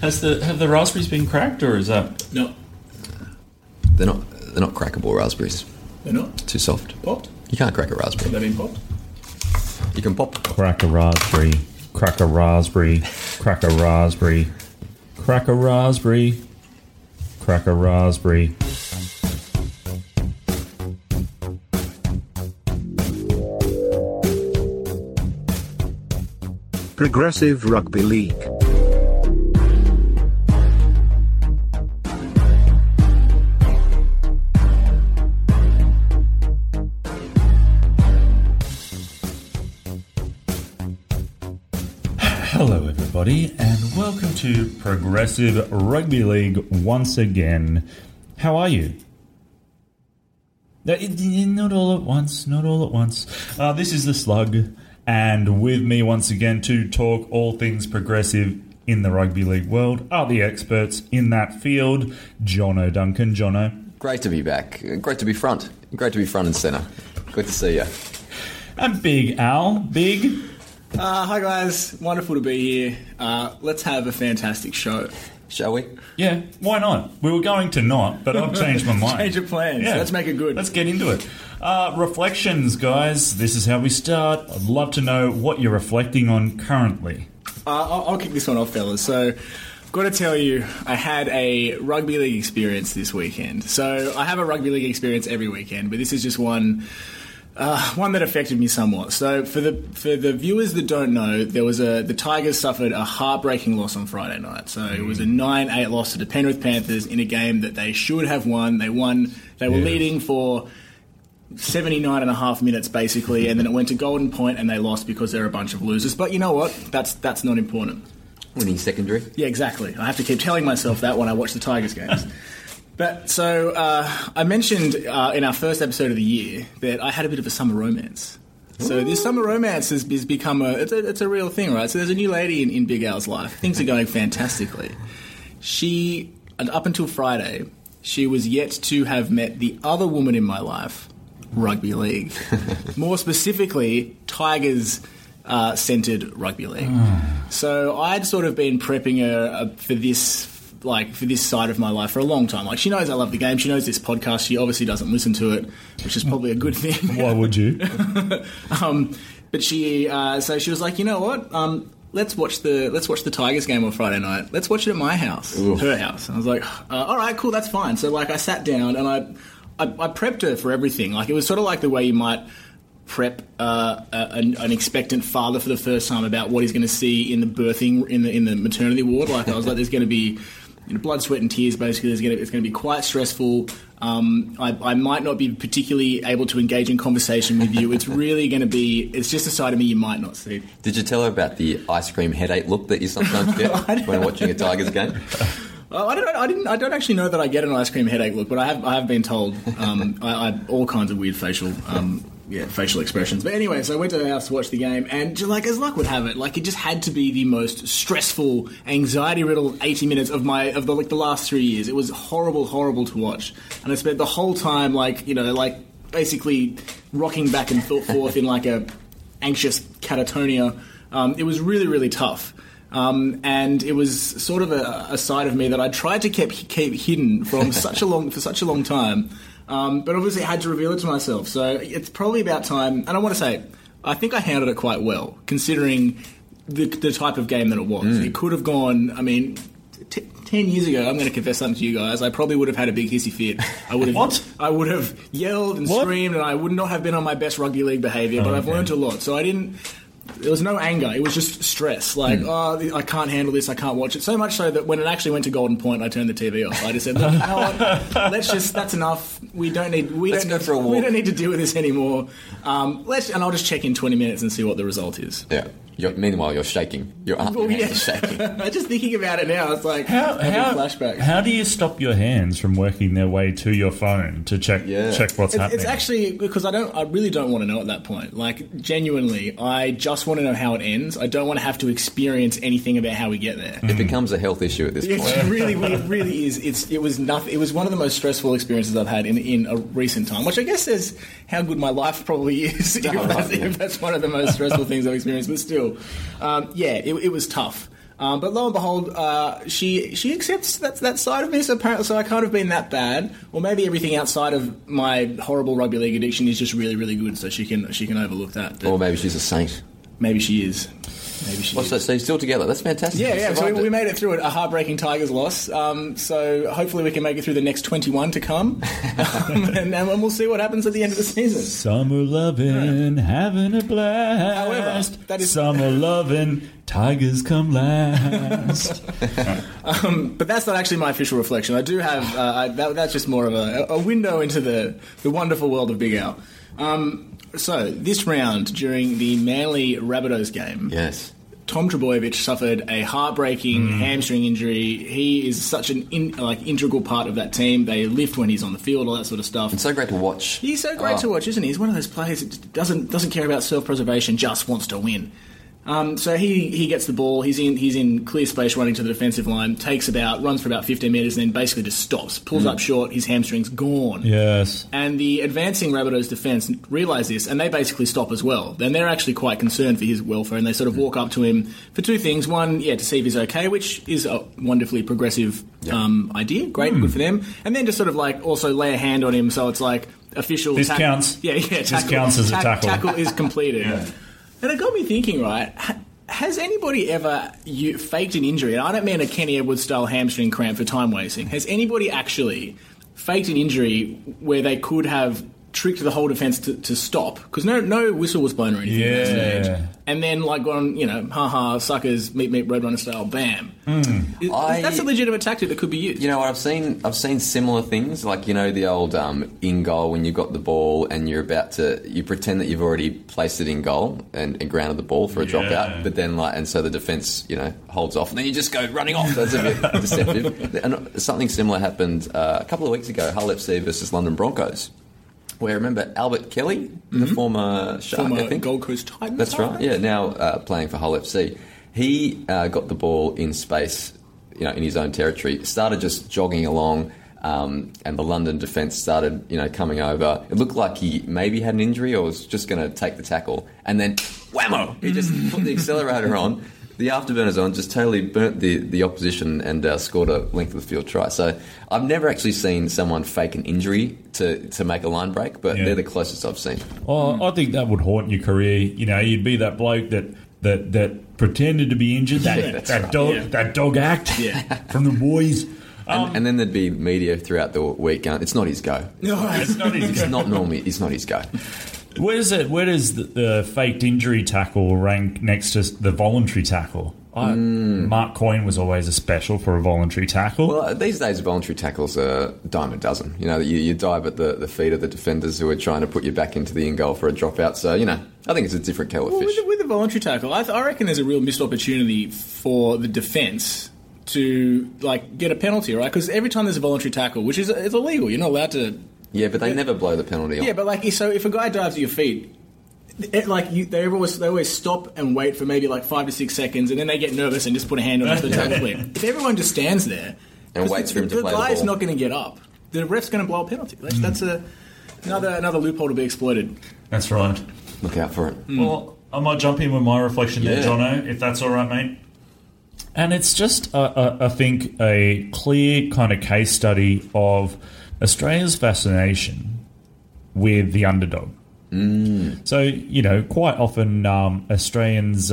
Have the raspberries been cracked, or is that no? They're not crackable raspberries. They're not too soft. Popped. You can't crack a raspberry. Have they been popped? You can pop. Crack a raspberry. Crack a raspberry. Crack a raspberry. Crack a raspberry. Crack a raspberry. Progressive Rugby League. Hello everybody and welcome to Progressive Rugby League once again. How are you? Not all at once, not all at once. This is The Slug and with me once again to talk all things progressive in the rugby league world are the experts in that field, Jono Duncan. Jono. Great to be back. Great to be front. Great to be front and centre. Good to see you. And Big Al. Big. Hi guys, wonderful to be here. Let's have a fantastic show, shall we? Yeah, why not? We were going to not, but I've changed my mind. Change of plans. Yeah. Let's make it good. Let's get into it. Reflections, guys. This is how we start. I'd love to know what you're reflecting on currently. I'll kick this one off, fellas. So, I've got to tell you, I had a rugby league experience this weekend. So, I have a rugby league experience every weekend, but this is just one that affected me somewhat. So for the viewers that don't know, there was the Tigers suffered a heartbreaking loss on Friday night. So it was a 9-8 loss to the Penrith Panthers in a game that they should have won. They won. They were leading for 79 and a half minutes basically, and then it went to Golden Point and they lost because they're a bunch of losers. But you know what? That's not important. Winning secondary. Yeah, exactly. I have to keep telling myself that when I watch the Tigers games. But so I mentioned in our first episode of the year that I had a bit of a summer romance. So this summer romance has become it's a real thing, right? So there's a new lady in Big Al's life. Things are going fantastically. She, up until Friday, she was yet to have met the other woman in my life, rugby league. More specifically, Tigers centred rugby league. So I'd sort of been prepping her for this side of my life for a long time. Like, she knows I love the game. She knows this podcast. She obviously doesn't listen to it, which is probably a good thing. Why would you? But she, so she was like, you know what? Let's watch the Tigers game on Friday night. Let's watch it at my house, Oof. Her house. And I was like, all right, cool, that's fine. So like, I sat down and I prepped her for everything. Like, it was sort of like the way you might prep an expectant father for the first time about what he's going to see in the birthing in the maternity ward. Like, I was like, there's going to be blood, sweat, and tears. Basically, it's going to be quite stressful. I might not be particularly able to engage in conversation with you. It's really going to be. It's just a side of me you might not see. Did you tell her about the ice cream headache look that you sometimes get when watching a Tigers game? I don't know. I don't actually know that I get an ice cream headache look, but I have been told. I all kinds of weird facial. Yeah, facial expressions. But anyway, so I went to her house to watch the game, and like as luck would have it, like it just had to be the most stressful, anxiety-riddled 80 minutes of the last 3 years. It was horrible, horrible to watch, and I spent the whole time basically rocking back and forth in like a anxious catatonia. It was really, really tough. And it was sort of a side of me that I tried to keep hidden from for such a long time. But obviously I had to reveal it to myself. So it's probably about time, and I want to say, I think I handled it quite well, considering the type of game that it was. It could have gone, 10 years ago, I'm going to confess something to you guys, I probably would have had a big hissy fit. I would have yelled and screamed, and I would not have been on my best rugby league behaviour, but I've learned a lot. So I didn't... There was no anger. It was just stress. Like, I can't handle this. I can't watch it. So much so that when it actually went to Golden Point, I turned the TV off. I just said, look, you know what? That's enough. We don't need to deal with this anymore. And I'll just check in 20 minutes and see what the result is. Yeah. Meanwhile, you're shaking. Your hands are shaking. I'm just thinking about it now. It's like having flashbacks. How do you stop your hands from working their way to your phone to check what's happening? It's actually because I really don't want to know at that point. Like, genuinely, I just want to know how it ends. I don't want to have to experience anything about how we get there. It becomes a health issue at this point. It really is. It was nothing. It was one of the most stressful experiences I've had in a recent time, which I guess is how good my life probably is. If that's one of the most stressful things I've experienced, but still. It was tough. But lo and behold, she accepts that side of me, so apparently, so I can't have been that bad. Or maybe everything outside of my horrible rugby league addiction is just really, really good, so she can overlook that. Or maybe she's a saint. Maybe she is. What's that? So you're still together. That's fantastic. Yeah. So we made it through a heartbreaking Tigers loss. So hopefully we can make it through the next 21 to come, and we'll see what happens at the end of the season. Summer loving, having a blast. However, that is summer loving. Tigers come last. But that's not actually my official reflection. I do have that's just more of a window into the wonderful world of Big Al. So, this round, during the Manly Rabbitohs game, yes, Tom Trbojevic suffered a heartbreaking hamstring injury. He is such an integral part of that team. They lift when he's on the field, all that sort of stuff. It's so great to watch. He's so great to watch, isn't he? He's one of those players that doesn't care about self-preservation, just wants to win. So he gets the ball. He's in clear space, running to the defensive line. Runs for about 15 meters, and then basically just stops, pulls up short. His hamstring's gone. Yes. And the advancing Rabbitohs defense realize this, and they basically stop as well. Then they're actually quite concerned for his welfare, and they sort of walk up to him for two things: one, to see if he's okay, which is a wonderfully progressive idea. Great, good for them. And then just sort of like also lay a hand on him, so it's like official. This counts. Yeah. Tackle. This counts as a tackle. Tackle is completed. Yeah. And it got me thinking, right, has anybody ever faked an injury? And I don't mean a Kenny Edwards-style hamstring cramp for time-wasting. Has anybody actually faked an injury where they could have tricked the whole defence to stop? Because no whistle was blown or anything at that stage. And then, like, gone, ha-ha, suckers, meet, Roadrunner-style, bam. That's a legitimate tactic that could be used. You know what, I've seen similar things, like, the old in goal when you've got the ball and you're about to, you pretend that you've already placed it in goal and grounded the ball for a dropout, but then, like, and so the defence, holds off, and then you just go running off. That's a bit deceptive. And something similar happened a couple of weeks ago, Hull FC versus London Broncos. Where, remember, Albert Kelly, the former Shark, I think. Gold Coast Titans. That's right, yeah, now playing for Hull FC. He got the ball in space, in his own territory, started just jogging along, and the London defence started, coming over. It looked like he maybe had an injury or was just going to take the tackle, and then, whammo, he just put the accelerator on, the afterburners on, just totally burnt the opposition and scored a length of the field try. So I've never actually seen someone fake an injury to make a line break, but they're the closest I've seen. Oh, I think that would haunt your career. You'd be that bloke that pretended to be injured, that dog act from the boys. And then there'd be media throughout the week going, it's not his go. No, it's not his go. It's not normally, it's not his go. Where does the faked injury tackle rank next to the voluntary tackle? Mark Coyne was always a special for a voluntary tackle. Well, these days voluntary tackles are a dime a dozen. You dive at the feet of the defenders who are trying to put you back into the in-goal for a dropout. So, I think it's a different kettle of fish. With a voluntary tackle, I reckon there's a real missed opportunity for the defence to, get a penalty, right? Because every time there's a voluntary tackle, which is it's illegal, you're not allowed to... Yeah, but they never blow the penalty on. Yeah, but so if a guy dives at your feet, they always stop and wait for maybe 5 to 6 seconds, and then they get nervous and just put a hand on the tackle clip. If everyone just stands there and waits for him to play the ball, the guy's not going to get up. The ref's going to blow a penalty. That's another loophole to be exploited. That's right. Look out for it. Well, I might jump in with my reflection there, Jono, if that's all right, mate. And it's just, I think, a clear kind of case study of Australia's fascination with the underdog. So, quite often Australians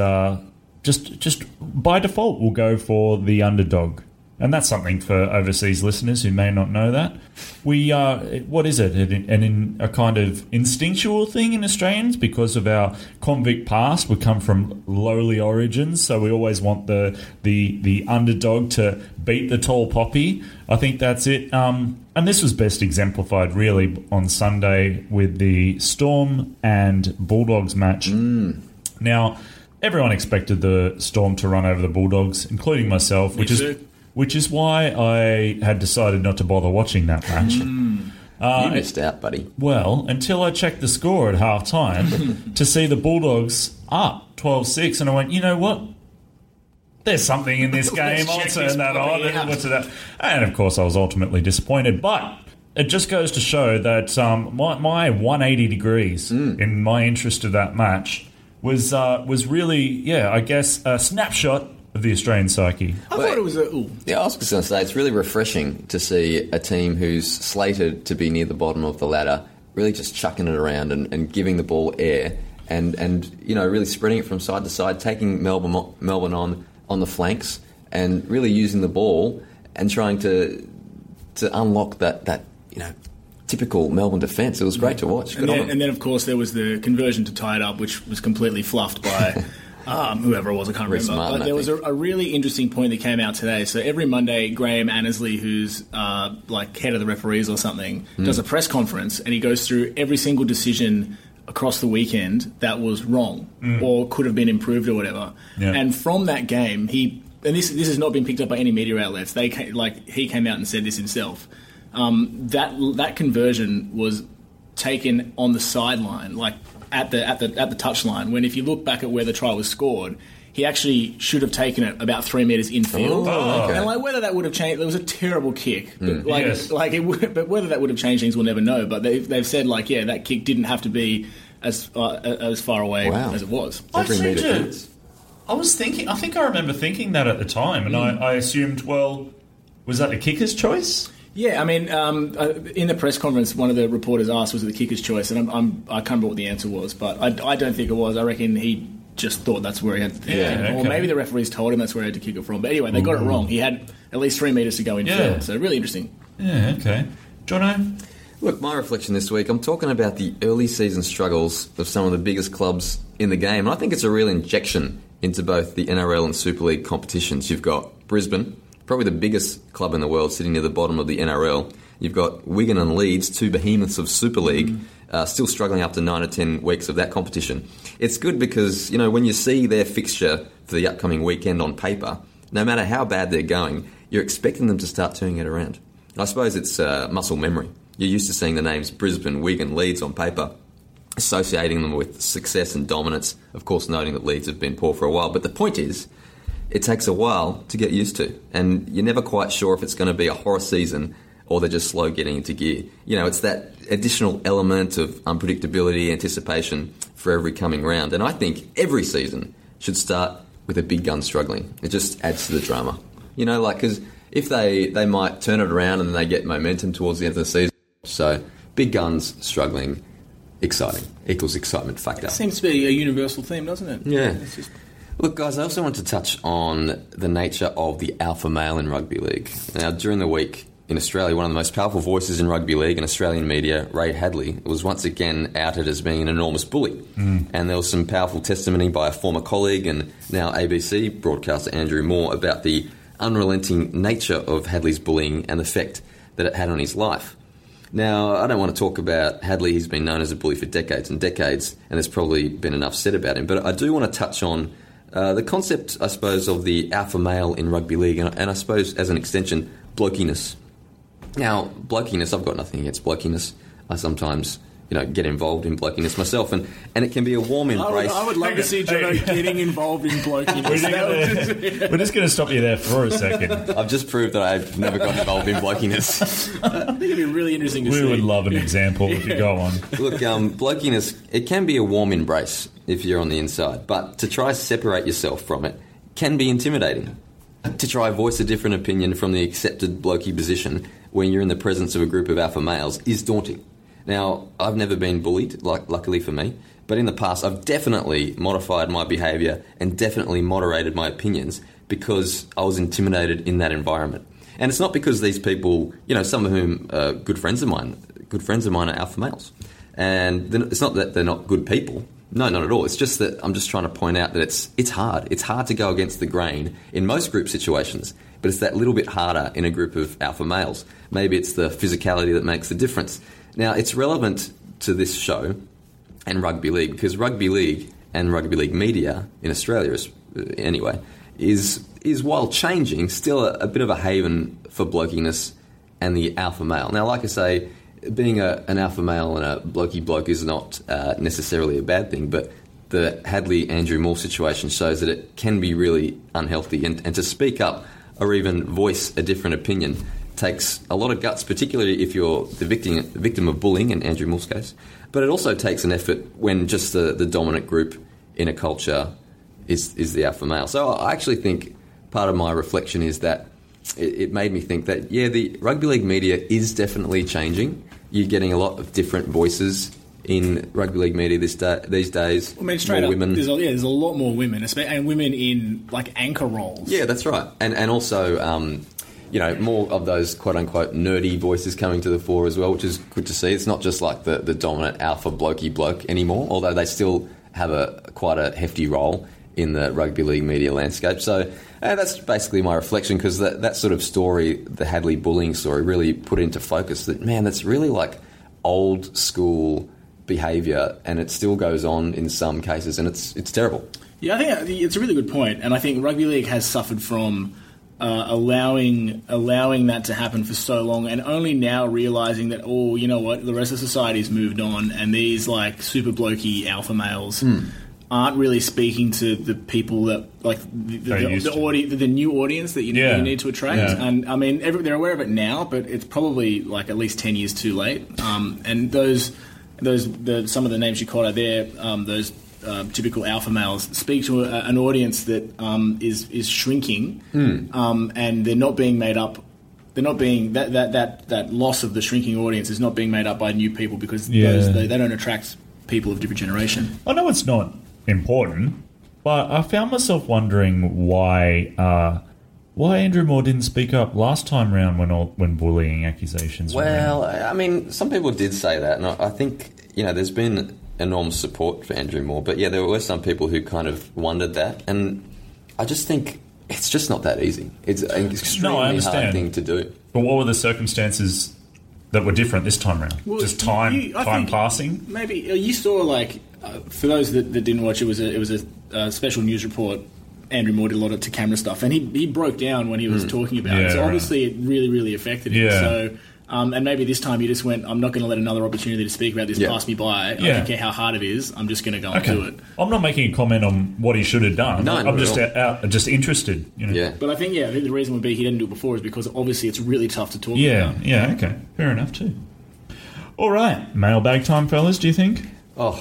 just by default will go for the underdog. And that's something for overseas listeners who may not know that. We are, what is it? And in a kind of instinctual thing in Australians, because of our convict past, we come from lowly origins, so we always want the underdog to beat the tall poppy. I think that's it. And this was best exemplified, really, on Sunday with the Storm and Bulldogs match. Now, everyone expected the Storm to run over the Bulldogs, including myself, which is why I had decided not to bother watching that match. You missed out, buddy. Well, until I checked the score at half-time to see the Bulldogs up 12-6, and I went, you know what? There's something in this game. I'll turn that on. And, of course, I was ultimately disappointed. But it just goes to show that my 180 degrees in my interest of that match was really, I guess, a snapshot of the Australian psyche. I thought it was a... Ooh. Yeah, I was just going to say, it's really refreshing to see a team who's slated to be near the bottom of the ladder really just chucking it around and giving the ball air and you know, really spreading it from side to side, taking Melbourne on the flanks and really using the ball and trying to unlock that you know, typical Melbourne defence. It was great to watch. And then, of course, there was the conversion to tie it up, which was completely fluffed by... whoever it was, I can't remember. Martin, but there was a really interesting point that came out today. So every Monday, Graham Annesley, who's like head of the referees or something, does a press conference and he goes through every single decision across the weekend that was wrong or could have been improved or whatever. Yeah. And from that game, this has not been picked up by any media outlets. He came out and said this himself. That conversion was taken on the sideline, like. At the touchline, when if you look back at where the try was scored, he actually should have taken it about 3 metres infield. Okay. And like whether that would have changed, there was a terrible kick. But but whether that would have changed things, we'll never know. But they've said like, yeah, that kick didn't have to be as far away as it was. I remember thinking that at the time, and I assumed, well, was that the kicker's choice? Yeah, I mean, in the press conference, one of the reporters asked, was it the kicker's choice? And I can't remember what the answer was, but I don't think it was. I reckon he just thought that's where he had to kick it. Or maybe the referees told him that's where he had to kick it from. But anyway, they got it wrong. He had at least 3 metres to go in field, so really interesting. Yeah, okay. Jono? Look, my reflection this week, I'm talking about the early season struggles of some of the biggest clubs in the game, and I think it's a real injection into both the NRL and Super League competitions. You've got Brisbane, probably the biggest club in the world, sitting near the bottom of the NRL. You've got Wigan and Leeds, two behemoths of Super League, still struggling after 9 or 10 weeks of that competition. It's good because, you know, when you see their fixture for the upcoming weekend on paper, no matter how bad they're going, you're expecting them to start turning it around. I suppose it's muscle memory. You're used to seeing the names Brisbane, Wigan, Leeds on paper, associating them with success and dominance, of course noting that Leeds have been poor for a while. But the point is, it takes a while to get used to, and you're never quite sure if it's going to be a horror season or they're just slow getting into gear. You know, it's that additional element of unpredictability, anticipation for every coming round. And I think every season should start with a big gun struggling. It just adds to the drama. You know, like, because if they might turn it around and they get momentum towards the end of the season. So big guns struggling, exciting, equals excitement factor. It seems to be a universal theme, doesn't it? Yeah. It's just... Look, guys, I also want to touch on the nature of the alpha male in rugby league. Now, during the week in Australia, one of the most powerful voices in rugby league and Australian media, Ray Hadley, was once again outed as being an enormous bully. And there was some powerful testimony by a former colleague and now ABC broadcaster Andrew Moore about the unrelenting nature of Hadley's bullying and the effect that it had on his life. Now, I don't want to talk about Hadley. He's been known as a bully for decades and decades, and there's probably been enough said about him. But I do want to touch on... the concept, I suppose, of the alpha male in rugby league, and I suppose as an extension, blokiness. Now, blokiness, I've got nothing against blokiness. I sometimes, you know, get involved in blokiness myself, and it can be a warm embrace. I would love to see Jono getting involved in blokiness. We're just going to stop you there for a second. I've just proved that I've never got involved in blokiness. I think it'd be really interesting to see. We would love an example if you go on. Look, blokiness, it can be a warm embrace if you're on the inside, but to try to separate yourself from it can be intimidating. To try voice a different opinion from the accepted blokey position when you're in the presence of a group of alpha males is daunting. Now, I've never been bullied, luckily for me, but in the past I've definitely modified my behaviour and definitely moderated my opinions because I was intimidated in that environment. And it's not because these people, you know, some of whom are good friends of mine are alpha males. And it's not that they're not good people. No, not at all. It's just that I'm just trying to point out that it's hard. It's hard to go against the grain in most group situations, but it's that little bit harder in a group of alpha males. Maybe it's the physicality that makes the difference. Now, it's relevant to this show and rugby league because rugby league and rugby league media in Australia, anyway, is while changing, still a bit of a haven for blokiness and the alpha male. Now, like I say, being an alpha male and a blokey bloke is not necessarily a bad thing, but the Hadley-Andrew Moore situation shows that it can be really unhealthy, and to speak up or even voice a different opinion takes a lot of guts, particularly if you're the victim of bullying, in Andrew Moore's case. But it also takes an effort when just the dominant group in a culture is the alpha male. So I actually think part of my reflection is that it made me think that, yeah, the rugby league media is definitely changing. You're getting a lot of different voices in rugby league media these days. I mean, straight up, women. There's a lot more women, and women in, like, anchor roles. Yeah, that's right. And also, you know, more of those quote-unquote nerdy voices coming to the fore as well, which is good to see. It's not just, like, the dominant alpha blokey bloke anymore, although they still have quite a hefty role in the rugby league media landscape. So that's basically my reflection, because that sort of story, the Hadley bullying story, really put into focus that, man, that's really, like, old-school behaviour, and it still goes on in some cases, and it's terrible. Yeah, I think it's a really good point, and I think rugby league has suffered from allowing that to happen for so long, and only now realising that, oh, you know what, the rest of society's moved on, and these, like, super blokey alpha males aren't really speaking to the people that, like, the new audience that you need to attract. Yeah. And I mean, they're aware of it now, but it's probably, like, at least 10 years too late. And those some of the names you called out there, those typical alpha males speak to an audience that is shrinking, and they're not being made up. They're not being that loss of the shrinking audience is not being made up by new people, because they don't attract people of different generation. I know it's not important, but I found myself wondering why Andrew Moore didn't speak up last time round when bullying accusations were made. I mean, some people did say that, and I think, you know, there's been enormous support for Andrew Moore, but yeah, there were some people who kind of wondered that, and I just think it's just not that easy. It's an extremely hard thing to do. But what were the circumstances that were different this time round? Well, just time passing? Maybe you saw, like, for those that didn't watch, it was a special news report. Andrew Moore did a lot of to-camera stuff, and he broke down when he was talking about it. So obviously it really, really affected him. Yeah. So, and maybe this time he just went, I'm not going to let another opportunity to speak about this pass me by. I don't care how hard it is. I'm just going to go and do it. I'm not making a comment on what he should have done. No, I'm just just interested. You know? Yeah. But I think, the reason would be he didn't do it before is because obviously it's really tough to talk about. Yeah, okay. Fair enough too. All right. Mailbag time, fellas, do you think? Oh,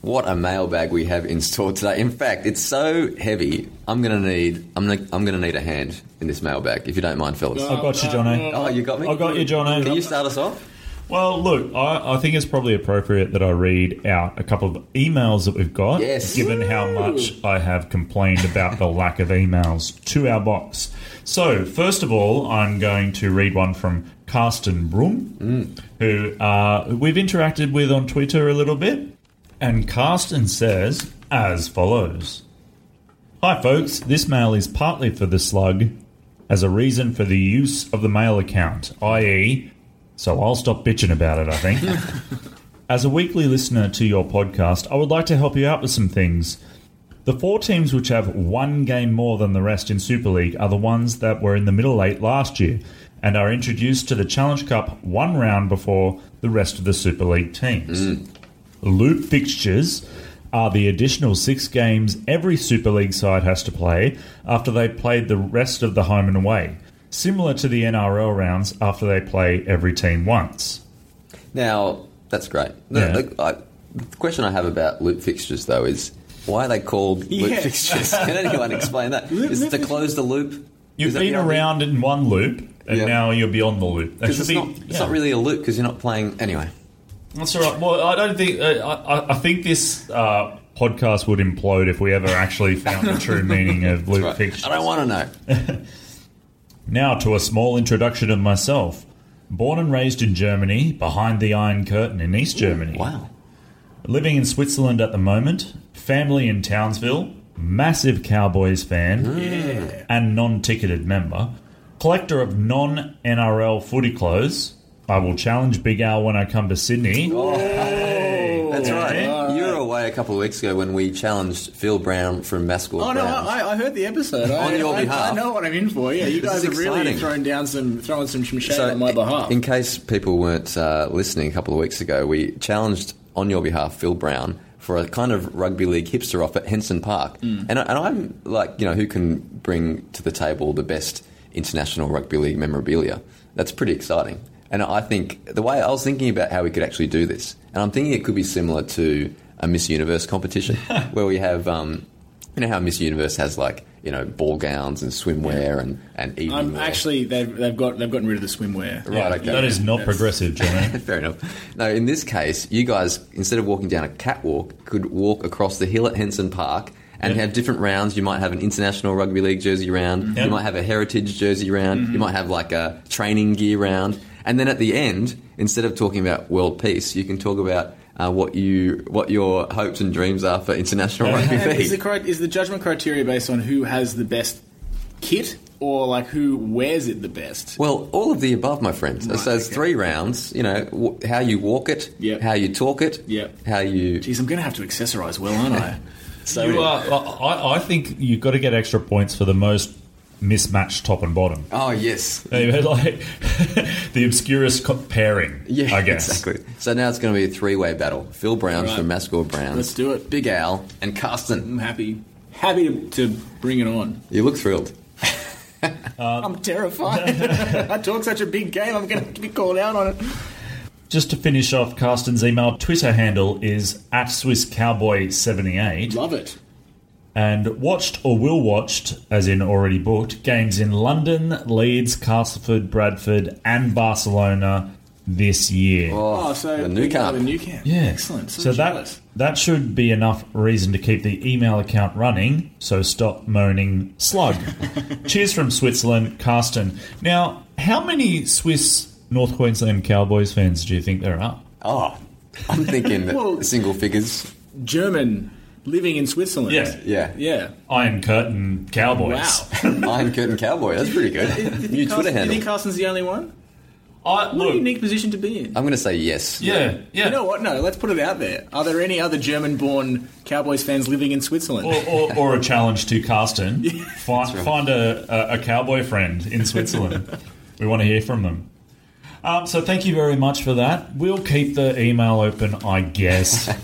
what a mailbag we have in store today. In fact, it's so heavy, I'm gonna need a hand in this mailbag, if you don't mind, fellas. I've got you, Jono. Oh, you got me? I got you, Jono. Can you start us off? Well, look, I think it's probably appropriate that I read out a couple of emails that we've got, given how much I have complained about the lack of emails to our box. So, first of all, I'm going to read one from Carsten Brum, who we've interacted with on Twitter a little bit. And Carsten says as follows. Hi folks, this mail is partly for the slug as a reason for the use of the mail account, i.e., so I'll stop bitching about it, I think. As a weekly listener to your podcast, I would like to help you out with some things. The four teams which have one game more than the rest in Super League are the ones that were in the middle eight last year and are introduced to the Challenge Cup one round before the rest of the Super League teams. Loop fixtures are the additional 6 games every Super League side has to play after they played the rest of the home and away, similar to the NRL rounds after they play every team once. Now, that's great. Yeah. The question I have about loop fixtures, though, is why are they called loop fixtures? Can anyone explain that? Is it to close the loop? You've been around in one loop, and now you're beyond the loop. Because it's not really a loop, because you're not playing... Anyway... That's all right. Well, I don't think... I think this podcast would implode if we ever actually found the true meaning of loop fixtures. I don't want to know. Now to a small introduction of myself. Born and raised in Germany, behind the Iron Curtain in East Germany. Wow. Living in Switzerland at the moment. Family in Townsville. Massive Cowboys fan. And non-ticketed member. Collector of non-NRL footy clothes. I will challenge Big Al when I come to Sydney. Oh, hey. That's right. You were away a couple of weeks ago when we challenged Phil Brown from Mascot. Oh, no, I heard the episode. On your behalf. I know what I'm in for. Yeah, you guys have really throwing some shade on my behalf. In case people weren't listening a couple of weeks ago, we challenged on your behalf Phil Brown for a kind of rugby league hipster off at Henson Park. And I'm like, you know, who can bring to the table the best international rugby league memorabilia? That's pretty exciting. And I think the way I was thinking about how we could actually do this, and I'm thinking it could be similar to a Miss Universe competition where we have, you know how Miss Universe has like, you know, ball gowns and swimwear and evening wear. Actually, they've gotten rid of the swimwear. Right, yeah, okay. That is not progressive, Jono. Fair enough. No, in this case, you guys, instead of walking down a catwalk, could walk across the hill at Henson Park and have different rounds. You might have an international rugby league jersey round. Yep. You might have a heritage jersey round. Mm-hmm. You might have like a training gear round. And then at the end, instead of talking about world peace, you can talk about what your hopes and dreams are for international rugby league. Is the judgment criteria based on who has the best kit or like who wears it the best? Well, all of the above, my friend. Right, so it's 3 rounds. You know, how you walk it, how you talk it, how you. Jeez, I'm going to have to accessorise well, aren't I? So I think you've got to get extra points for the most mismatched top and bottom. Oh, yes. Like the obscurest pairing, I guess. Exactly. So now it's going to be a three-way battle. Phil Brown's from Mascot Brown. Let's do it. Big Al and Carsten. I'm happy. Happy to bring it on. You look thrilled. I'm terrified. I talk such a big game, I'm going to be called out on it. Just to finish off, Carsten's email Twitter handle is @SwissCowboy78. Love it. And watched or will watched, as in already booked, games in London, Leeds, Castleford, Bradford and Barcelona this year. Oh, so the new camp. Yeah. Excellent. So that should be enough reason to keep the email account running, so stop moaning slug. Cheers from Switzerland, Carsten. Now, how many Swiss North Queensland Cowboys fans do you think there are? Oh, I'm thinking single figures. German living in Switzerland. Yeah. Iron Curtain Cowboys. Wow. Iron Curtain Cowboy. That's pretty good. New Twitter handle. You think Carsten's the only one? What a unique position to be in. I'm going to say yes. Yeah. You know what? No, let's put it out there. Are there any other German-born Cowboys fans living in Switzerland? Or a challenge to Carsten. Find a Cowboy friend in Switzerland. We want to hear from them. So thank you very much for that. We'll keep the email open, I guess.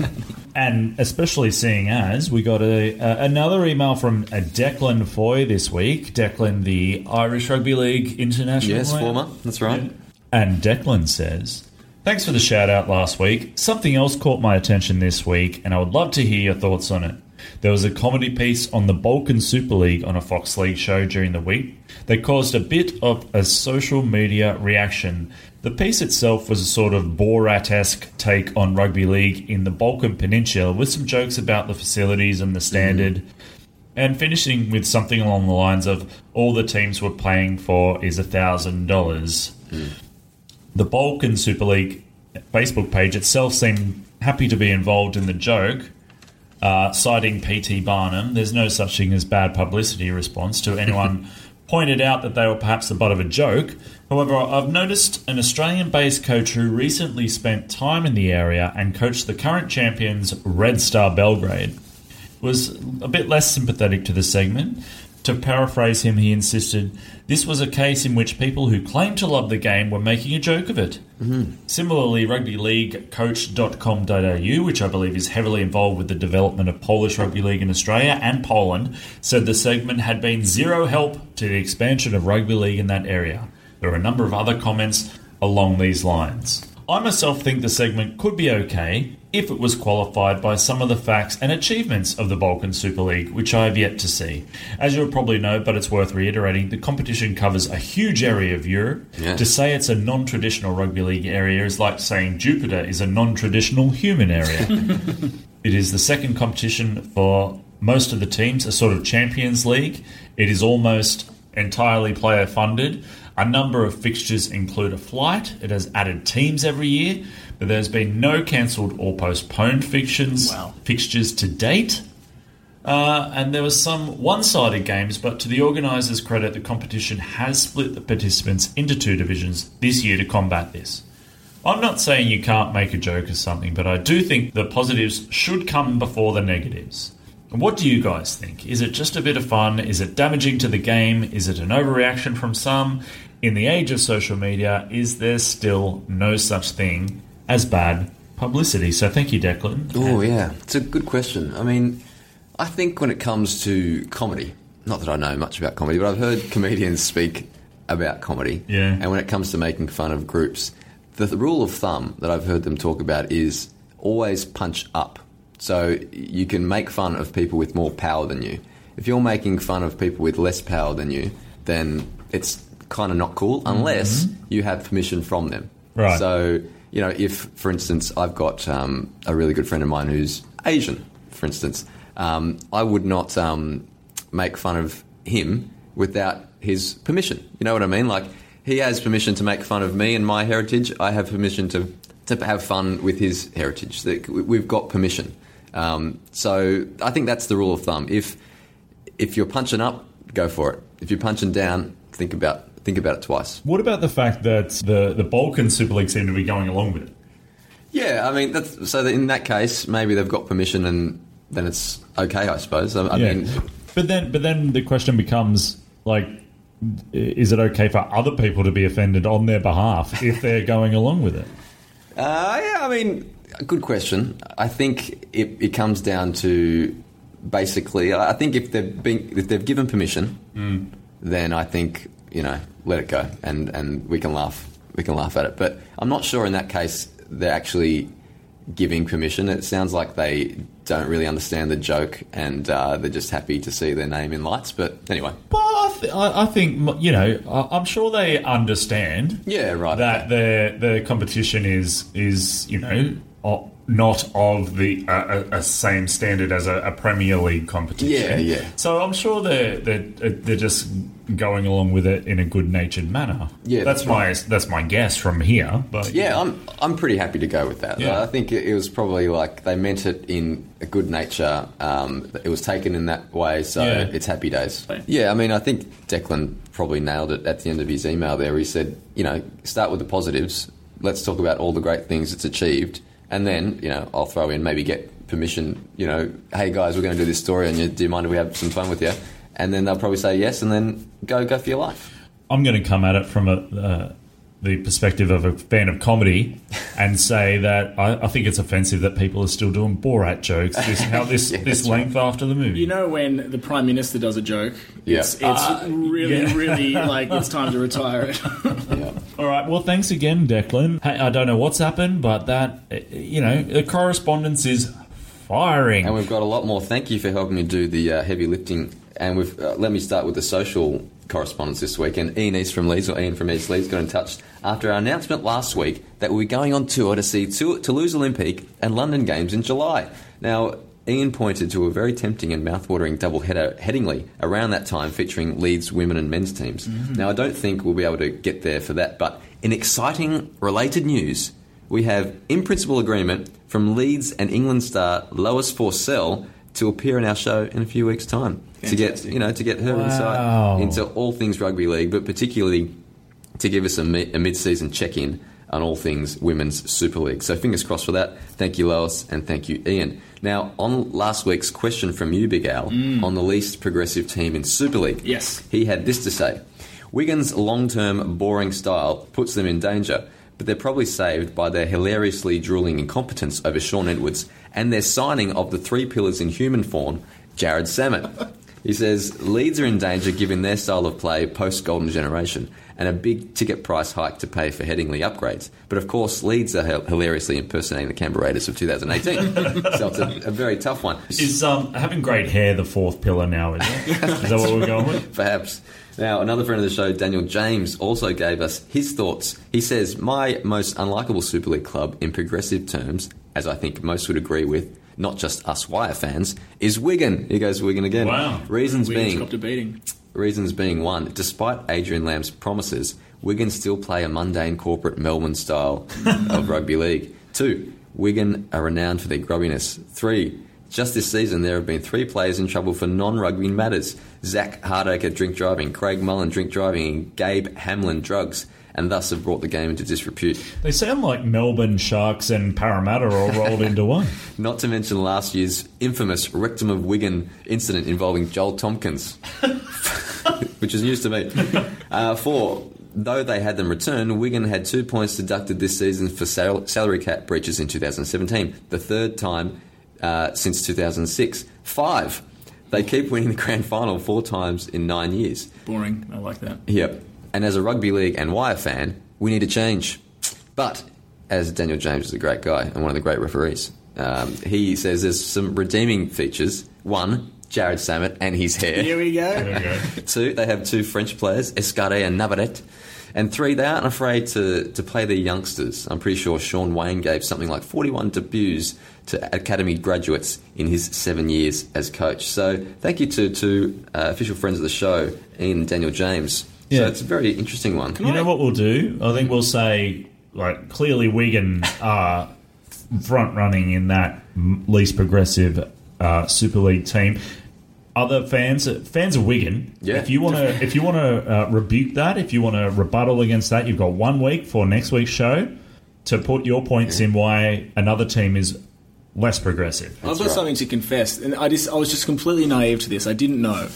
And especially seeing as we got another email from Declan Foy this week. Declan, the Irish Rugby League international player. Former. That's right. Yeah. And Declan says, thanks for the shout-out last week. Something else caught my attention this week, and I would love to hear your thoughts on it. There was a comedy piece on the Balkan Super League on a Fox League show during the week that caused a bit of a social media reaction. The piece itself was a sort of Borat-esque take on rugby league in the Balkan Peninsula with some jokes about the facilities and the standard and finishing with something along the lines of all the teams we're playing for is $1,000. The Balkan Super League Facebook page itself seemed happy to be involved in the joke, citing P.T. Barnum. There's no such thing as bad publicity response to anyone pointed out that they were perhaps the butt of a joke. However, I've noticed an Australian-based coach who recently spent time in the area and coached the current champions Red Star Belgrade was a bit less sympathetic to the segment. To paraphrase him, he insisted, this was a case in which people who claimed to love the game were making a joke of it. Similarly, rugbyleaguecoach.com.au, which I believe is heavily involved with the development of Polish rugby league in Australia and Poland, said the segment had been zero help to the expansion of rugby league in that area. There are a number of other comments along these lines. I myself think the segment could be okay if it was qualified by some of the facts and achievements of the Balkan Super League, which I have yet to see. As you'll probably know, but it's worth reiterating, the competition covers a huge area of Europe. Yeah. To say it's a non-traditional rugby league area is like saying Jupiter is a non-traditional human area. It is the second competition for most of the teams, a sort of Champions League. It is almost entirely player-funded. A number of fixtures include a flight. It has added teams every year, but there's been no cancelled or postponed fixtures to date. And there was some one-sided games, but to the organisers' credit, the competition has split the participants into 2 divisions this year to combat this. I'm not saying you can't make a joke or something, but I do think the positives should come before the negatives. What do you guys think? Is it just a bit of fun? Is it damaging to the game? Is it an overreaction from some? In the age of social media, is there still no such thing as bad publicity? So thank you, Declan. Oh, yeah. It's a good question. I mean, I think when it comes to comedy, not that I know much about comedy, but I've heard comedians speak about comedy. Yeah. And when it comes to making fun of groups, the rule of thumb that I've heard them talk about is always punch up. So you can make fun of people with more power than you. If you're making fun of people with less power than you, then it's kind of not cool unless you have permission from them. Right. So, you know, if, for instance, I've got a really good friend of mine who's Asian, for instance, I would not make fun of him without his permission. You know what I mean? Like, he has permission to make fun of me and my heritage. I have permission to have fun with his heritage. We've got permission. So I think that's the rule of thumb. If you're punching up, go for it. If you're punching down, think about it twice. What about the fact that the Balkan Super League seem to be going along with it? Yeah, I mean, so that in that case, maybe they've got permission and then it's okay, I suppose. I mean, but then the question becomes, like, is it okay for other people to be offended on their behalf if they're going along with it? Yeah, I mean, good question. I think it comes down to basically, I think if they've given permission, then I think, you know, let it go and we can laugh at it. But I'm not sure in that case they're actually giving permission. It sounds like they don't really understand the joke and they're just happy to see their name in lights. But anyway. But I think, you know, I'm sure they understand. Yeah, right. That the competition is, you know, not of the same standard as a Premier League competition. Yeah, yeah. So I'm sure they're just going along with it in a good-natured manner. Yeah, that's my guess from here. But yeah, I'm pretty happy to go with that. Yeah. I think it was probably like they meant it in a good nature. It was taken in that way, so it's happy days. Yeah, I mean, I think Declan probably nailed it at the end of his email there. He said, you know, start with the positives. Let's talk about all the great things it's achieved. And then, you know, I'll throw in, maybe get permission, you know, hey guys, we're going to do this story and do you mind if we have some fun with you? And then they'll probably say yes and then go for your life. I'm going to come at it from the perspective of a fan of comedy and say that I think it's offensive that people are still doing Borat jokes this length after the movie. You know, when the Prime Minister does a joke, it's really like it's time to retire it. Yeah. All right, well, thanks again, Declan. Hey, I don't know what's happened, but that, you know, the correspondence is firing. And we've got a lot more. Thank you for helping me do the heavy lifting. And we've let me start with the social correspondence this week. And Ian from East Leeds got in touch after our announcement last week that we'll be going on tour to see Toulouse Olympique and London Games in July. Now, Ian pointed to a very tempting and mouthwatering doubleheader Headingley around that time featuring Leeds women and men's teams. Mm-hmm. Now, I don't think we'll be able to get there for that, but in exciting related news, we have in-principle agreement from Leeds and England star Lois Forcell to appear in our show in a few weeks' time. Fantastic. To get her insight into all things rugby league, but particularly to give us a mid-season check-in on all things Women's Super League. So fingers crossed for that. Thank you, Lois, and thank you, Ian. Now, on last week's question from you, Big Al, on the least progressive team in Super League, yes, he had this to say: Wigan's long-term boring style puts them in danger, but they're probably saved by their hilariously drooling incompetence over Sean Edwards and their signing of the three pillars in human form, Jared Salmon. He says, Leeds are in danger given their style of play post-Golden Generation and a big ticket price hike to pay for Headingley upgrades. But, of course, Leeds are hilariously impersonating the Canberra Raiders of 2018. So it's a very tough one. Is having great hair the fourth pillar now, is it? Is that what we're going with? Perhaps. Now, another friend of the show, Daniel James, also gave us his thoughts. He says, my most unlikable Super League club in progressive terms, as I think most would agree with, not just us Wire fans, is Wigan. He goes Wigan again. Wow. Reasons being, one, despite Adrian Lamb's promises, Wigan still play a mundane corporate Melbourne style of rugby league. Two, Wigan are renowned for their grubbiness. Three, just this season there have been three players in trouble for non-rugby matters. Zach Hardacre, drink driving, Craig Mullen, drink driving, and Gabe Hamlin, drugs, and thus have brought the game into disrepute. They sound like Melbourne Sharks and Parramatta all rolled into one. Not to mention last year's infamous Rectum of Wigan incident involving Joel Tompkins, which is news to me. Four, though they had them return, Wigan had 2 points deducted this season for salary cap breaches in 2017, the third time since 2006. Five, they keep winning the grand final 4 times in 9 years. Boring, I like that. Yep. And as a Rugby League and Wire fan, we need to change. But as Daniel James is a great guy and one of the great referees, he says there's some redeeming features. One, Jared Samet and his hair. Here we go. Two, they have two French players, Escaré and Navarrete. And three, they aren't afraid to play their youngsters. I'm pretty sure Sean Wayne gave something like 41 debuts to academy graduates in his 7 years as coach. So thank you to official friends of the show, Ian and Daniel James. Yeah. So it's a very interesting one. You know what we'll do? I think we'll say, like, clearly Wigan are front-running in that least progressive Super League team. Other fans of Wigan, yeah. if you want to rebuke that, if you want to rebuttal against that, you've got 1 week for next week's show to put your points in why another team is less progressive. That's I've got something to confess, and I was just completely naive to this. I didn't know,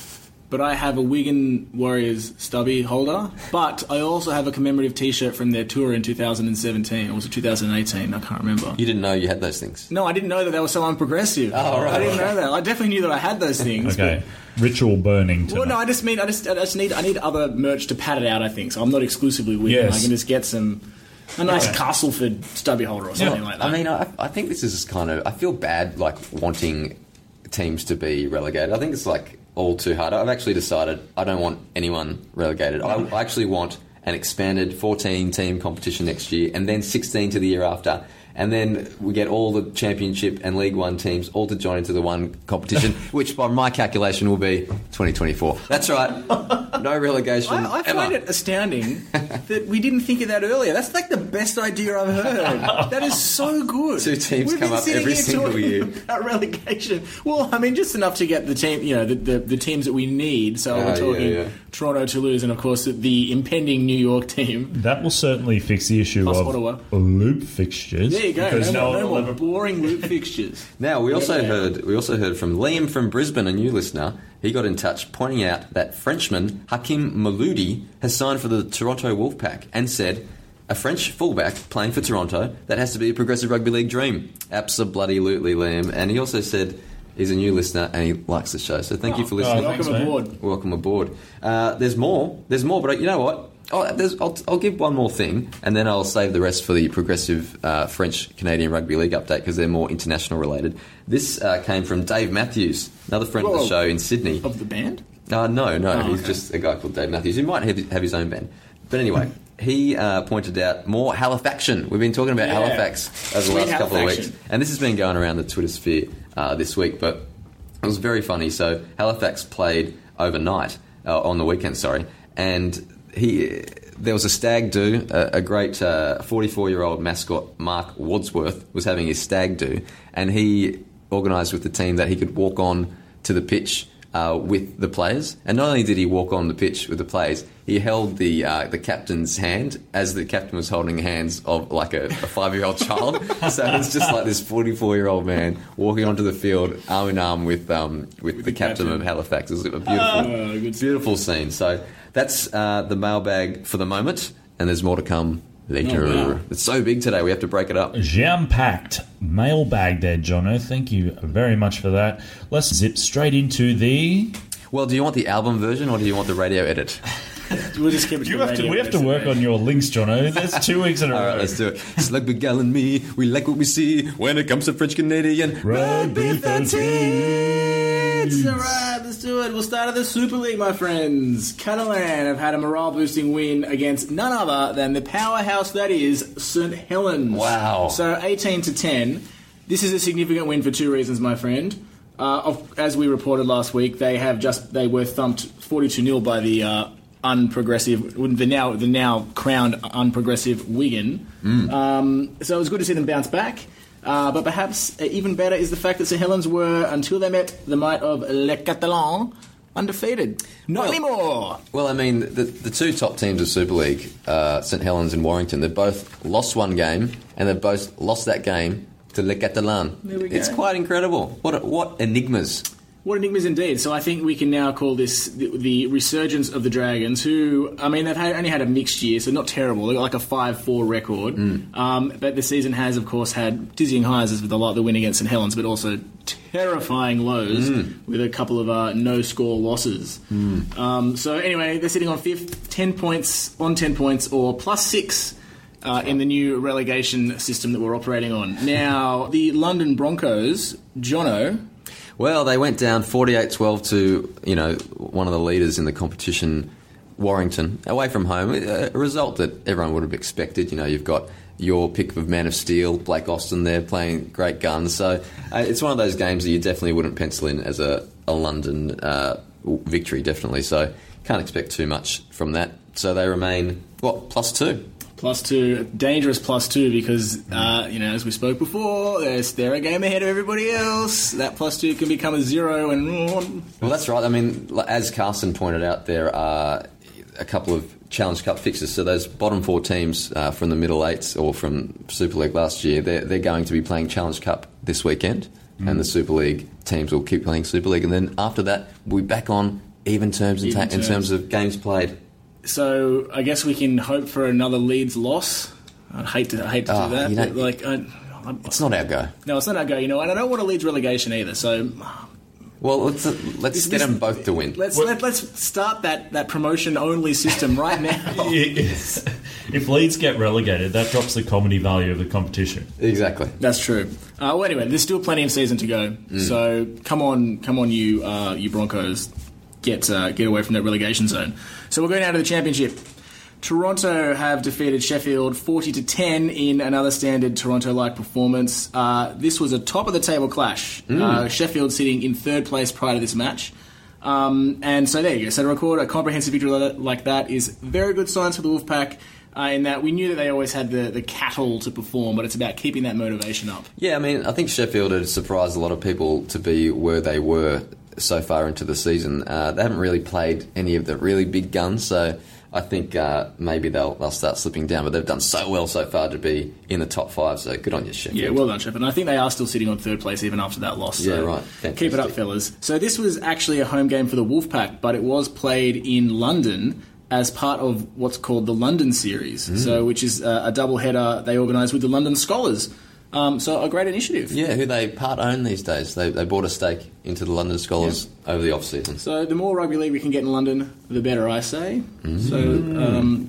but I have a Wigan Warriors stubby holder, but I also have a commemorative T-shirt from their tour in 2017, or was it 2018? I can't remember. You didn't know you had those things? No, I didn't know that they were so unprogressive. Oh, right. I didn't know that. I definitely knew that I had those things. Okay. Ritual burning tonight. Well, no, I need other merch to pad it out, I think, so I'm not exclusively Wigan. Yes. I can just get some... a nice Castleford stubby holder or something like that. I mean, I think this is kind of... I feel bad, like, wanting teams to be relegated. I think it's, like... all too hard. I've actually decided I don't want anyone relegated. I actually want an expanded 14-team competition next year, and then 16 to the year after, and then we get all the Championship and League One teams all to join into the one competition, which by my calculation will be 2024. That's right. No relegation. I find it astounding that we didn't think of that earlier. That's like the best idea I've heard. That is so good. Two teams come up every single year. About relegation. Well, I mean, just enough to get the team, you know, the teams that we need. So we're talking Toronto, Toulouse, and of course the impending New York team. That will certainly fix the issue plus of Ottawa. Loop fixtures. There you go. Because no more boring loop fixtures. Now we also heard from Liam from Brisbane, a new listener. He got in touch, pointing out that Frenchman Hakim Maloudi has signed for the Toronto Wolfpack, and said, "A French fullback playing for Toronto, that has to be a progressive rugby league dream." Abso-bloody-lutely, Liam. And he also said he's a new listener and he likes the show. So thank you for listening. Welcome aboard. There's more. But you know what? I'll give one more thing, and then I'll save the rest for the progressive French Canadian Rugby League update, because they're more international related. This came from Dave Matthews, another friend of the show in Sydney. Of the band? He's just a guy called Dave Matthews, who might have his own band. But anyway, he pointed out more Halifaxian. We've been talking about Halifax over the last couple of weeks, and this has been going around the Twitter sphere this week, but it was very funny. So Halifax played overnight, on the weekend, sorry, and... There was a stag do. A great 44-year-old mascot, Mark Wadsworth, was having his stag do, and he organised with the team that he could walk on to the pitch with the players. And not only did he walk on the pitch with the players, he held the captain's hand as the captain was holding hands of like a 5-year-old child. So it's just like this 44-year-old man walking onto the field arm in arm with the captain of Halifax. It was a beautiful scene. So. That's the mailbag for the moment, and there's more to come later. Oh, wow. It's so big today, we have to break it up. Jam-packed mailbag there, Jono. Thank you very much for that. Let's zip straight into the... Well, do you want the album version, or do you want the radio edit? We'll just keep it we have to work on your links, Jono. That's 2 weeks in a row. All right, let's do it. Slug, Big Al and me, we like what we see when it comes to French-Canadian Rugby 13. Alright, let's do it. We'll start at the Super League, my friends. Catalan have had a morale-boosting win against none other than the powerhouse that is St Helens. Wow. So 18-10. This is a significant win for two reasons, my friend. As we reported last week, they were thumped 42-0 by the unprogressive, the now crowned unprogressive Wigan. So it was good to see them bounce back. But perhaps even better is the fact that St Helens were, until they met the might of Le Catalan, undefeated. Not anymore. Well, I mean, the two top teams of Super League, St Helens and Warrington, they both lost one game, and they both lost that game to Le Catalan. There we go. It's quite incredible. What enigmas. What enigmas indeed. So I think we can now call this the resurgence of the Dragons, who, I mean, they've only had a mixed year, so not terrible. They've got like a 5-4 record. But the season has, of course, had dizzying highs as with the win against St Helens, but also terrifying lows with a couple of no-score losses. So anyway, they're sitting on fifth, 10 points, on 10 points or plus 6 in the new relegation system that we're operating on. Now, the London Broncos, Jono... Well, they went down 48-12 to, you know, one of the leaders in the competition, Warrington, away from home. A result that everyone would have expected. You know, you've got your pick of Man of Steel, Blake Austin there playing great guns. So it's one of those games that you definitely wouldn't pencil in as a London victory, definitely. So can't expect too much from that. So they remain, what, plus 2? Plus 2, dangerous plus 2, because, you know, as we spoke before, they're a game ahead of everybody else. That plus 2 can become a 0 and... Well, that's right. I mean, as Carson pointed out, there are a couple of Challenge Cup fixes. So those bottom four teams from the middle eights or from Super League last year, they're going to be playing Challenge Cup this weekend, and the Super League teams will keep playing Super League. And then after that, we'll be back on even terms in terms of games played. So I guess we can hope for another Leeds loss. I'd hate to do that. But it's not our go. No, it's not our go. You know, and I don't want a Leeds relegation either. So, well, let's get them both to win. Let's start that promotion only system right now. Yes. If Leeds get relegated, that drops the comedy value of the competition. Exactly. That's true. Well, anyway, there's still plenty of season to go. So come on, you Broncos. Get away from that relegation zone. So we're going out of the championship. Toronto have defeated Sheffield 40-10 in another standard Toronto-like performance. This was a top-of-the-table clash. Sheffield sitting in third place prior to this match. And so there you go. So to record a comprehensive victory like that is very good signs for the Wolfpack, in that we knew that they always had the cattle to perform, but it's about keeping that motivation up. Yeah, I mean, I think Sheffield had surprised a lot of people to be where they were so far into the season. They haven't really played any of the really big guns, so I think maybe they'll start slipping down, but they've done so well so far to be in the top 5, so good on you, Sheffield. Yeah, well done, Sheffield. And I think they are still sitting on third place even after that loss. So yeah, right. Fantastic. Keep it up, fellas. So this was actually a home game for the Wolfpack, but it was played in London as part of what's called the London Series, so which is a double-header they organised with the London Scholars. So a great initiative. Yeah, who they part-own these days. They bought a stake into the London Scholars over the off-season. So the more rugby league we can get in London, the better, I say. So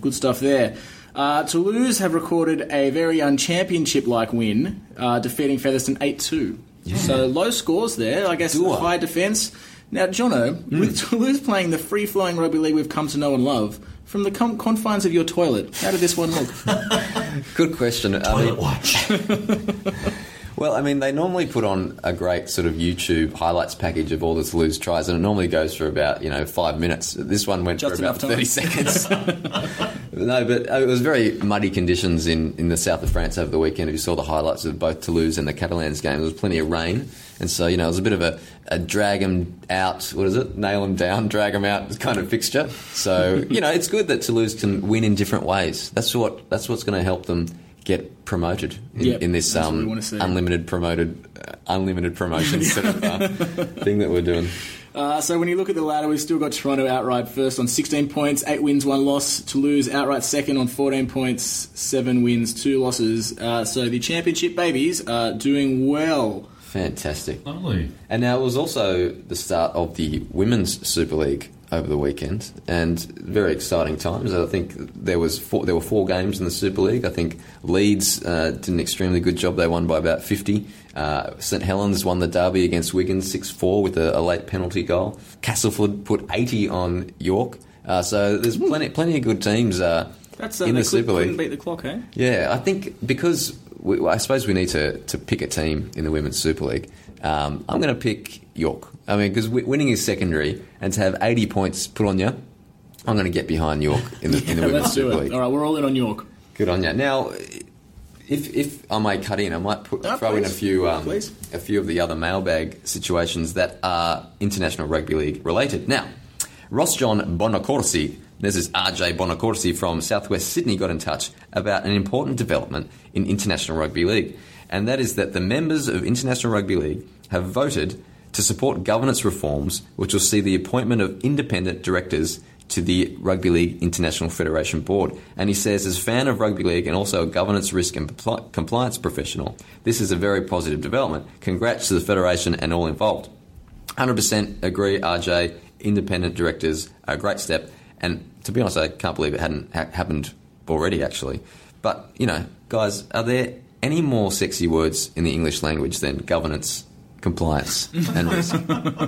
good stuff there. Toulouse have recorded a very unchampionship-like win, defeating Featherstone 8-2. Yeah. So low scores there, I guess. Sure. High defence. Now, Jono, with Toulouse playing the free-flowing rugby league we've come to know and love... From the confines of your toilet, how did this one look? Good question. Watch. Well, I mean, they normally put on a great sort of YouTube highlights package of all the Toulouse tries, and it normally goes for about, 5 minutes. This one went just for about 30 seconds. No, but it was very muddy conditions in the south of France over the weekend. If you saw the highlights of both Toulouse and the Catalans game, there was plenty of rain. And so, it was a bit of a drag them out, nail them down, drag them out kind of fixture. So, it's good that Toulouse can win in different ways. That's what's going to help them get promoted in this unlimited promotion sort of thing that we're doing. So when you look at the ladder, we've still got Toronto outright first on 16 points, 8 wins, 1 loss. Toulouse outright second on 14 points, 7 wins, 2 losses. So the championship babies are doing well. Fantastic. Lovely. And now it was also the start of the Women's Super League over the weekend, and very exciting times. I think there were 4 games in the Super League. I think Leeds did an extremely good job. They won by about 50. St Helens won the derby against Wigan 6-4 with a late penalty goal. Castleford put 80 on York. So there's plenty of good teams in the Super League. Couldn't beat the clock, eh? Yeah, I think because I suppose we need to pick a team in the Women's Super League. I'm going to pick York. I mean, because winning is secondary, and to have 80 points put on you, I'm going to get behind York in the Women's Super League. All right, we're all in on York. Good on you. Now, if I may cut in, I might throw in a few of the other mailbag situations that are International Rugby League related. Now, Ross John Bonacorsi, this is RJ Bonacorsi from Southwest Sydney, got in touch about an important development in International Rugby League, and that is that the members of International Rugby League have voted to support governance reforms, which will see the appointment of independent directors to the Rugby League International Federation Board. And he says, as a fan of rugby league and also a governance, risk and compliance professional, this is a very positive development. Congrats to the Federation and all involved. 100% agree, RJ. Independent directors are a great step. And to be honest, I can't believe it hadn't happened already, actually. But, you know, guys, are there any more sexy words in the English language than governance, compliance and risk?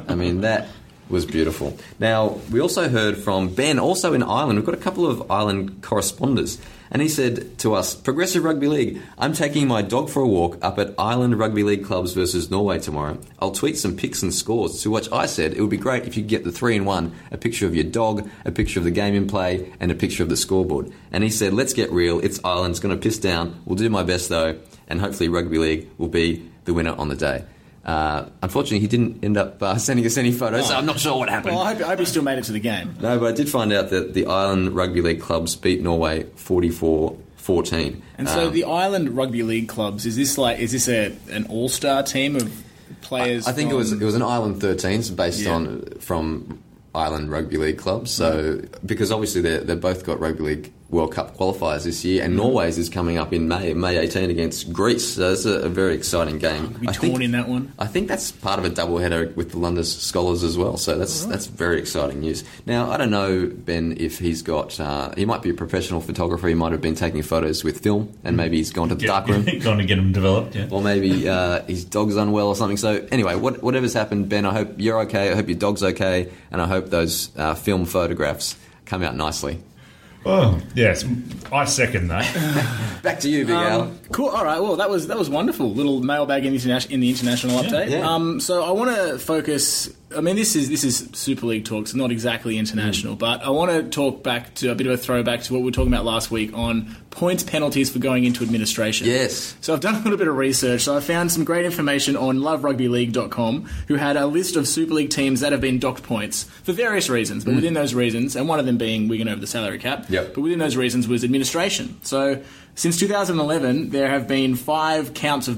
I mean, that was beautiful. Now, we also heard from Ben, also in Ireland. We've got a couple of Ireland correspondents. And he said to us, Progressive Rugby League, I'm taking my dog for a walk up at Ireland Rugby League clubs versus Norway tomorrow. I'll tweet some pics and scores, to which I said it would be great if you could get the 3-in-1, a picture of your dog, a picture of the game in play, and a picture of the scoreboard. And he said, let's get real, it's Ireland, it's going to piss down, we'll do my best though, and hopefully Rugby League will be the winner on the day. Unfortunately, he didn't end up sending us any photos, so I'm not sure what happened. Well, I hope he still made it to the game. No, but I did find out that the Ireland Rugby League clubs beat Norway 44-14. And so the Ireland Rugby League clubs, is this an all-star team of players? I think it was an Ireland 13s based on Ireland Rugby League clubs. So because obviously they've both got Rugby League World Cup qualifiers this year, and Norway's is coming up in May 18 against Greece, so it's a very exciting game. I'll be torn in that one. I think that's part of a doubleheader with the London Scholars as well, so that's very exciting news. Now, I don't know, Ben, if he's got... he might be a professional photographer, he might have been taking photos with film, and maybe he's gone to the darkroom. Gone to get him developed, yeah. Or maybe his dog's unwell or something. So anyway, whatever's happened, Ben, I hope you're okay, I hope your dog's okay, and I hope those film photographs come out nicely. Oh, yes. I second that. Back to you, Big Al. Cool. All right. Well, that was wonderful. Little mailbag in the international update. Yeah. So I want to focus... I mean, this is Super League talk, so not exactly international, but I want to talk back to a bit of a throwback to what we were talking about last week on points penalties for going into administration. Yes. So I've done a little bit of research. So I found some great information on loverugbyleague.com, who had a list of Super League teams that have been docked points for various reasons, but within those reasons, and one of them being Wigan over the salary cap, but within those reasons was administration. So since 2011, there have been 5 counts of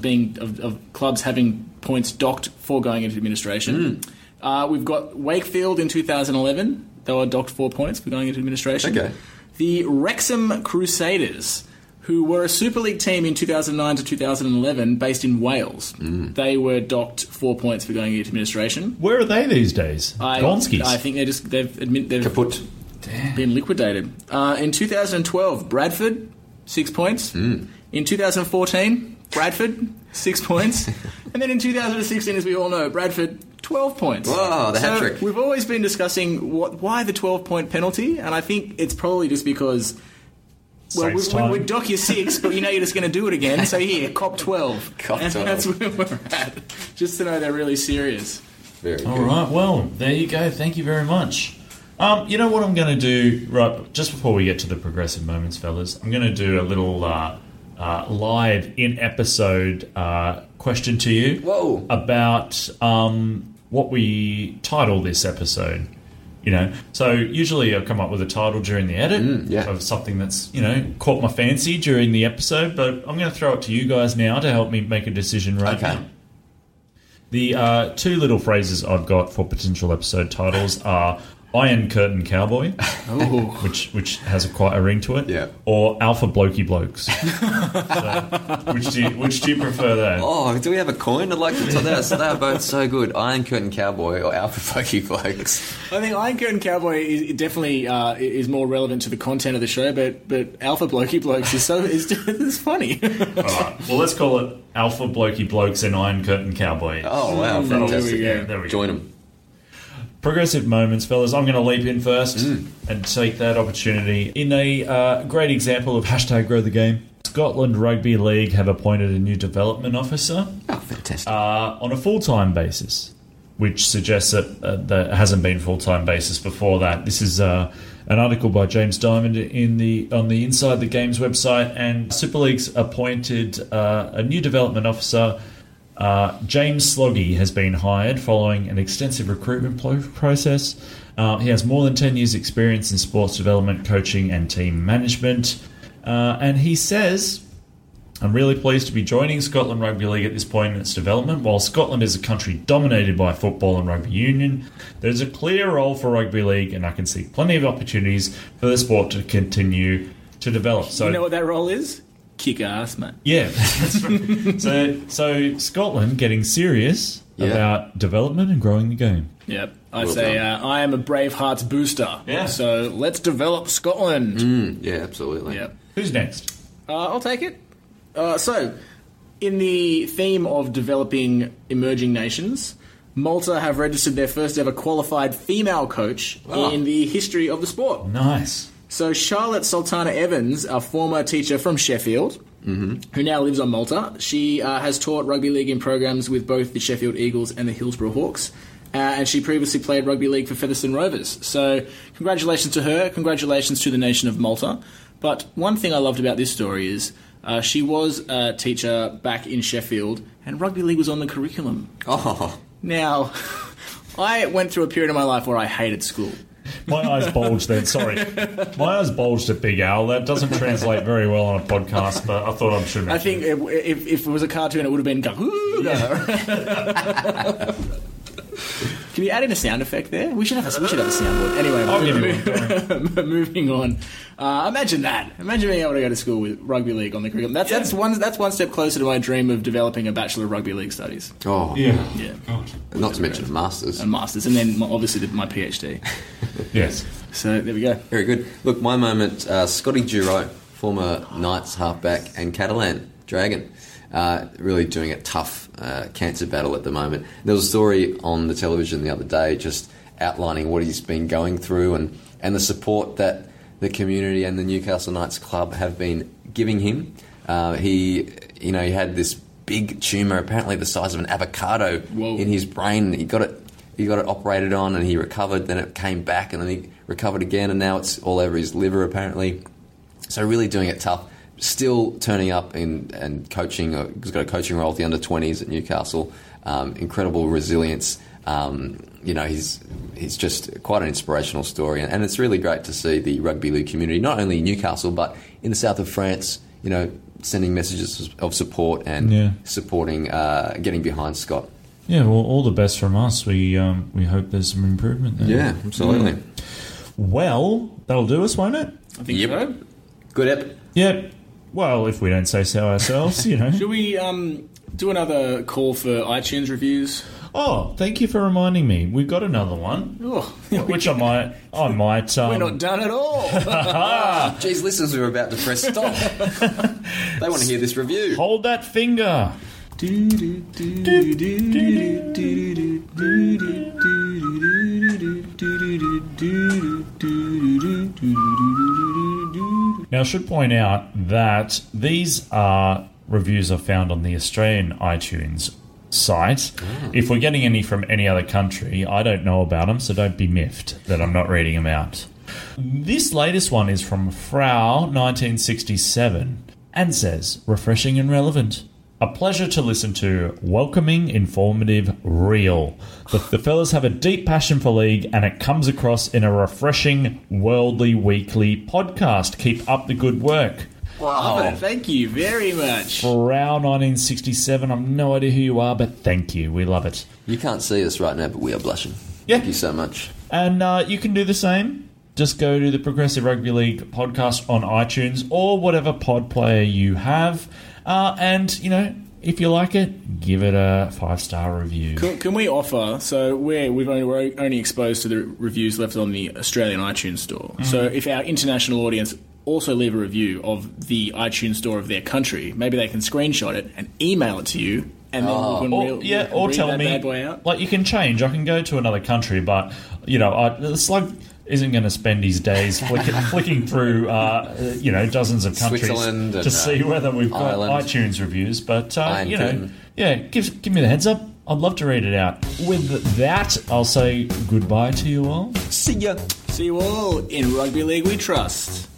clubs having points docked for going into administration. We've got Wakefield in 2011. They were docked 4 points for going into administration. Okay. The Wrexham Crusaders, who were a Super League team in 2009 to 2011 based in Wales. They were docked 4 points for going into administration. Where are they these days? Gonskis. I think they've been liquidated. In 2012, Bradford, 6 points. In 2014, Bradford, 6 points. And then in 2016, as we all know, Bradford... 12 points. Wow, the hat trick. We've always been discussing why the 12-point penalty, and I think it's probably just because... Well, we dock you 6, but you know you're just going to do it again, so here, cop 12. That's where we're at. Just to know they're really serious. Very All good. Right, well, there you go. Thank you very much. You know what I'm going to do, right, just before we get to the progressive moments, fellas, I'm going to do a little live in-episode question to you about... what we title this episode, you know. So usually I come up with a title during the edit of something that's, you know, caught my fancy during the episode, but I'm going to throw it to you guys now to help me make a decision now. The 2 little phrases I've got for potential episode titles are Iron Curtain Cowboy, which has quite a ring to it, or Alpha Blokey Blokes. So, which do you prefer there? Oh, do we have a coin? I'd like to tell that. So they are both so good, Iron Curtain Cowboy or Alpha Blokey Blokes. I think Iron Curtain Cowboy is definitely is more relevant to the content of the show, but Alpha Blokey Blokes is funny. All right, well, let's call it Alpha Blokey Blokes and Iron Curtain Cowboy. Oh, wow, fantastic. There we go. Join them. Progressive moments, fellas. I'm going to leap in first and take that opportunity. In a great example of hashtag grow the game, Scotland Rugby League have appointed a new development officer. Oh, fantastic. On a full-time basis, which suggests that there hasn't been full-time basis before that. This is an article by James Diamond on the Inside the Games website, and Super League's appointed a new development officer. James Sloggy has been hired following an extensive recruitment process. He has more than 10 years' experience in sports development, coaching, and team management. And he says I'm really pleased to be joining Scotland Rugby League at this point in its development. While Scotland is a country dominated by football and rugby union, there is a clear role for rugby league, and I can see plenty of opportunities for the sport to continue to develop. So, you know what that role is? Kick ass, mate. Yeah, that's right. So Scotland getting serious about development and growing the game. Yep. I say I am a Bravehearts booster. Yeah. So let's develop Scotland. Yeah, absolutely. Yep. Who's next? I'll take it. So, in the theme of developing emerging nations, Malta have registered their first ever qualified female coach in the history of the sport. Nice. So, Charlotte Sultana Evans, a former teacher from Sheffield, who now lives on Malta, she has taught rugby league in programs with both the Sheffield Eagles and the Hillsborough Hawks. And she previously played rugby league for Featherstone Rovers. So, congratulations to her. Congratulations to the nation of Malta. But one thing I loved about this story is she was a teacher back in Sheffield, and rugby league was on the curriculum. Oh. Now, I went through a period of my life where I hated school. My eyes bulged then, sorry. My eyes bulged at Big Al. That doesn't translate very well on a podcast, but I thought I should mention it. I think if it was a cartoon, it would have been Can you add in a sound effect there? We should have a soundboard. Anyway, moving on. Imagine that. Imagine being able to go to school with rugby league on the curriculum. That's one step closer to my dream of developing a Bachelor of Rugby League Studies. Oh, yeah. Not to mention a Masters. A Masters, and then obviously my PhD. Yes. So there we go. Very good. Look, my moment, Scotty Duro, former Knights halfback and Catalan Dragon. Really doing a tough cancer battle at the moment. There was a story on the television the other day just outlining what he's been going through and the support that the community and the Newcastle Knights Club have been giving him. He had this big tumour, apparently the size of an avocado, in his brain. He got it operated on and he recovered, then it came back and then he recovered again, and now it's all over his liver apparently. So really doing it tough. Still turning up and coaching. He's got a coaching role at the under-20s at Newcastle. Incredible resilience. He's just quite an inspirational story. And it's really great to see the rugby league community, not only in Newcastle, but in the south of France, sending messages of support and supporting, getting behind Scott. Yeah, well, all the best from us. We hope there's some improvement there. Yeah, absolutely. Well, that'll do us, won't it? I think so. Good ep. Yep. Well, if we don't say so ourselves, Should we do another call for iTunes reviews? Oh, thank you for reminding me. We've got another one, which I might. We're not done at all. Jeez, listeners, we're about to press stop. They want to hear this review. Hold that finger. Now, I should point out that these reviews are found on the Australian iTunes site. If we're getting any from any other country, I don't know about them, so don't be miffed that I'm not reading them out. This latest one is from Frau 1967 and says, refreshing and relevant. A pleasure to listen to. Welcoming, informative, real. The fellas have a deep passion for league, and it comes across in a refreshing, worldly, weekly podcast. Keep up the good work. Wow, thank you very much. Frau 1967, I've no idea who you are, but thank you. We love it. You can't see us right now, but we are blushing. Yeah. Thank you so much. And you can do the same. Just go to the Progressive Rugby League podcast on iTunes or whatever pod player you have. And, if you like it, give it a 5-star review. Can we offer... So we're only exposed to the reviews left on the Australian iTunes store. Mm-hmm. So if our international audience also leave a review of the iTunes store of their country, maybe they can screenshot it and email it to you. And then we can tell me... Bad boy out. Like, you can change. I can go to another country, but, the Slug isn't going to spend his days flicking through, dozens of countries to see whether we've got Ireland iTunes reviews. But, give me the heads up. I'd love to read it out. With that, I'll say goodbye to you all. See ya. See you all. In rugby league we trust.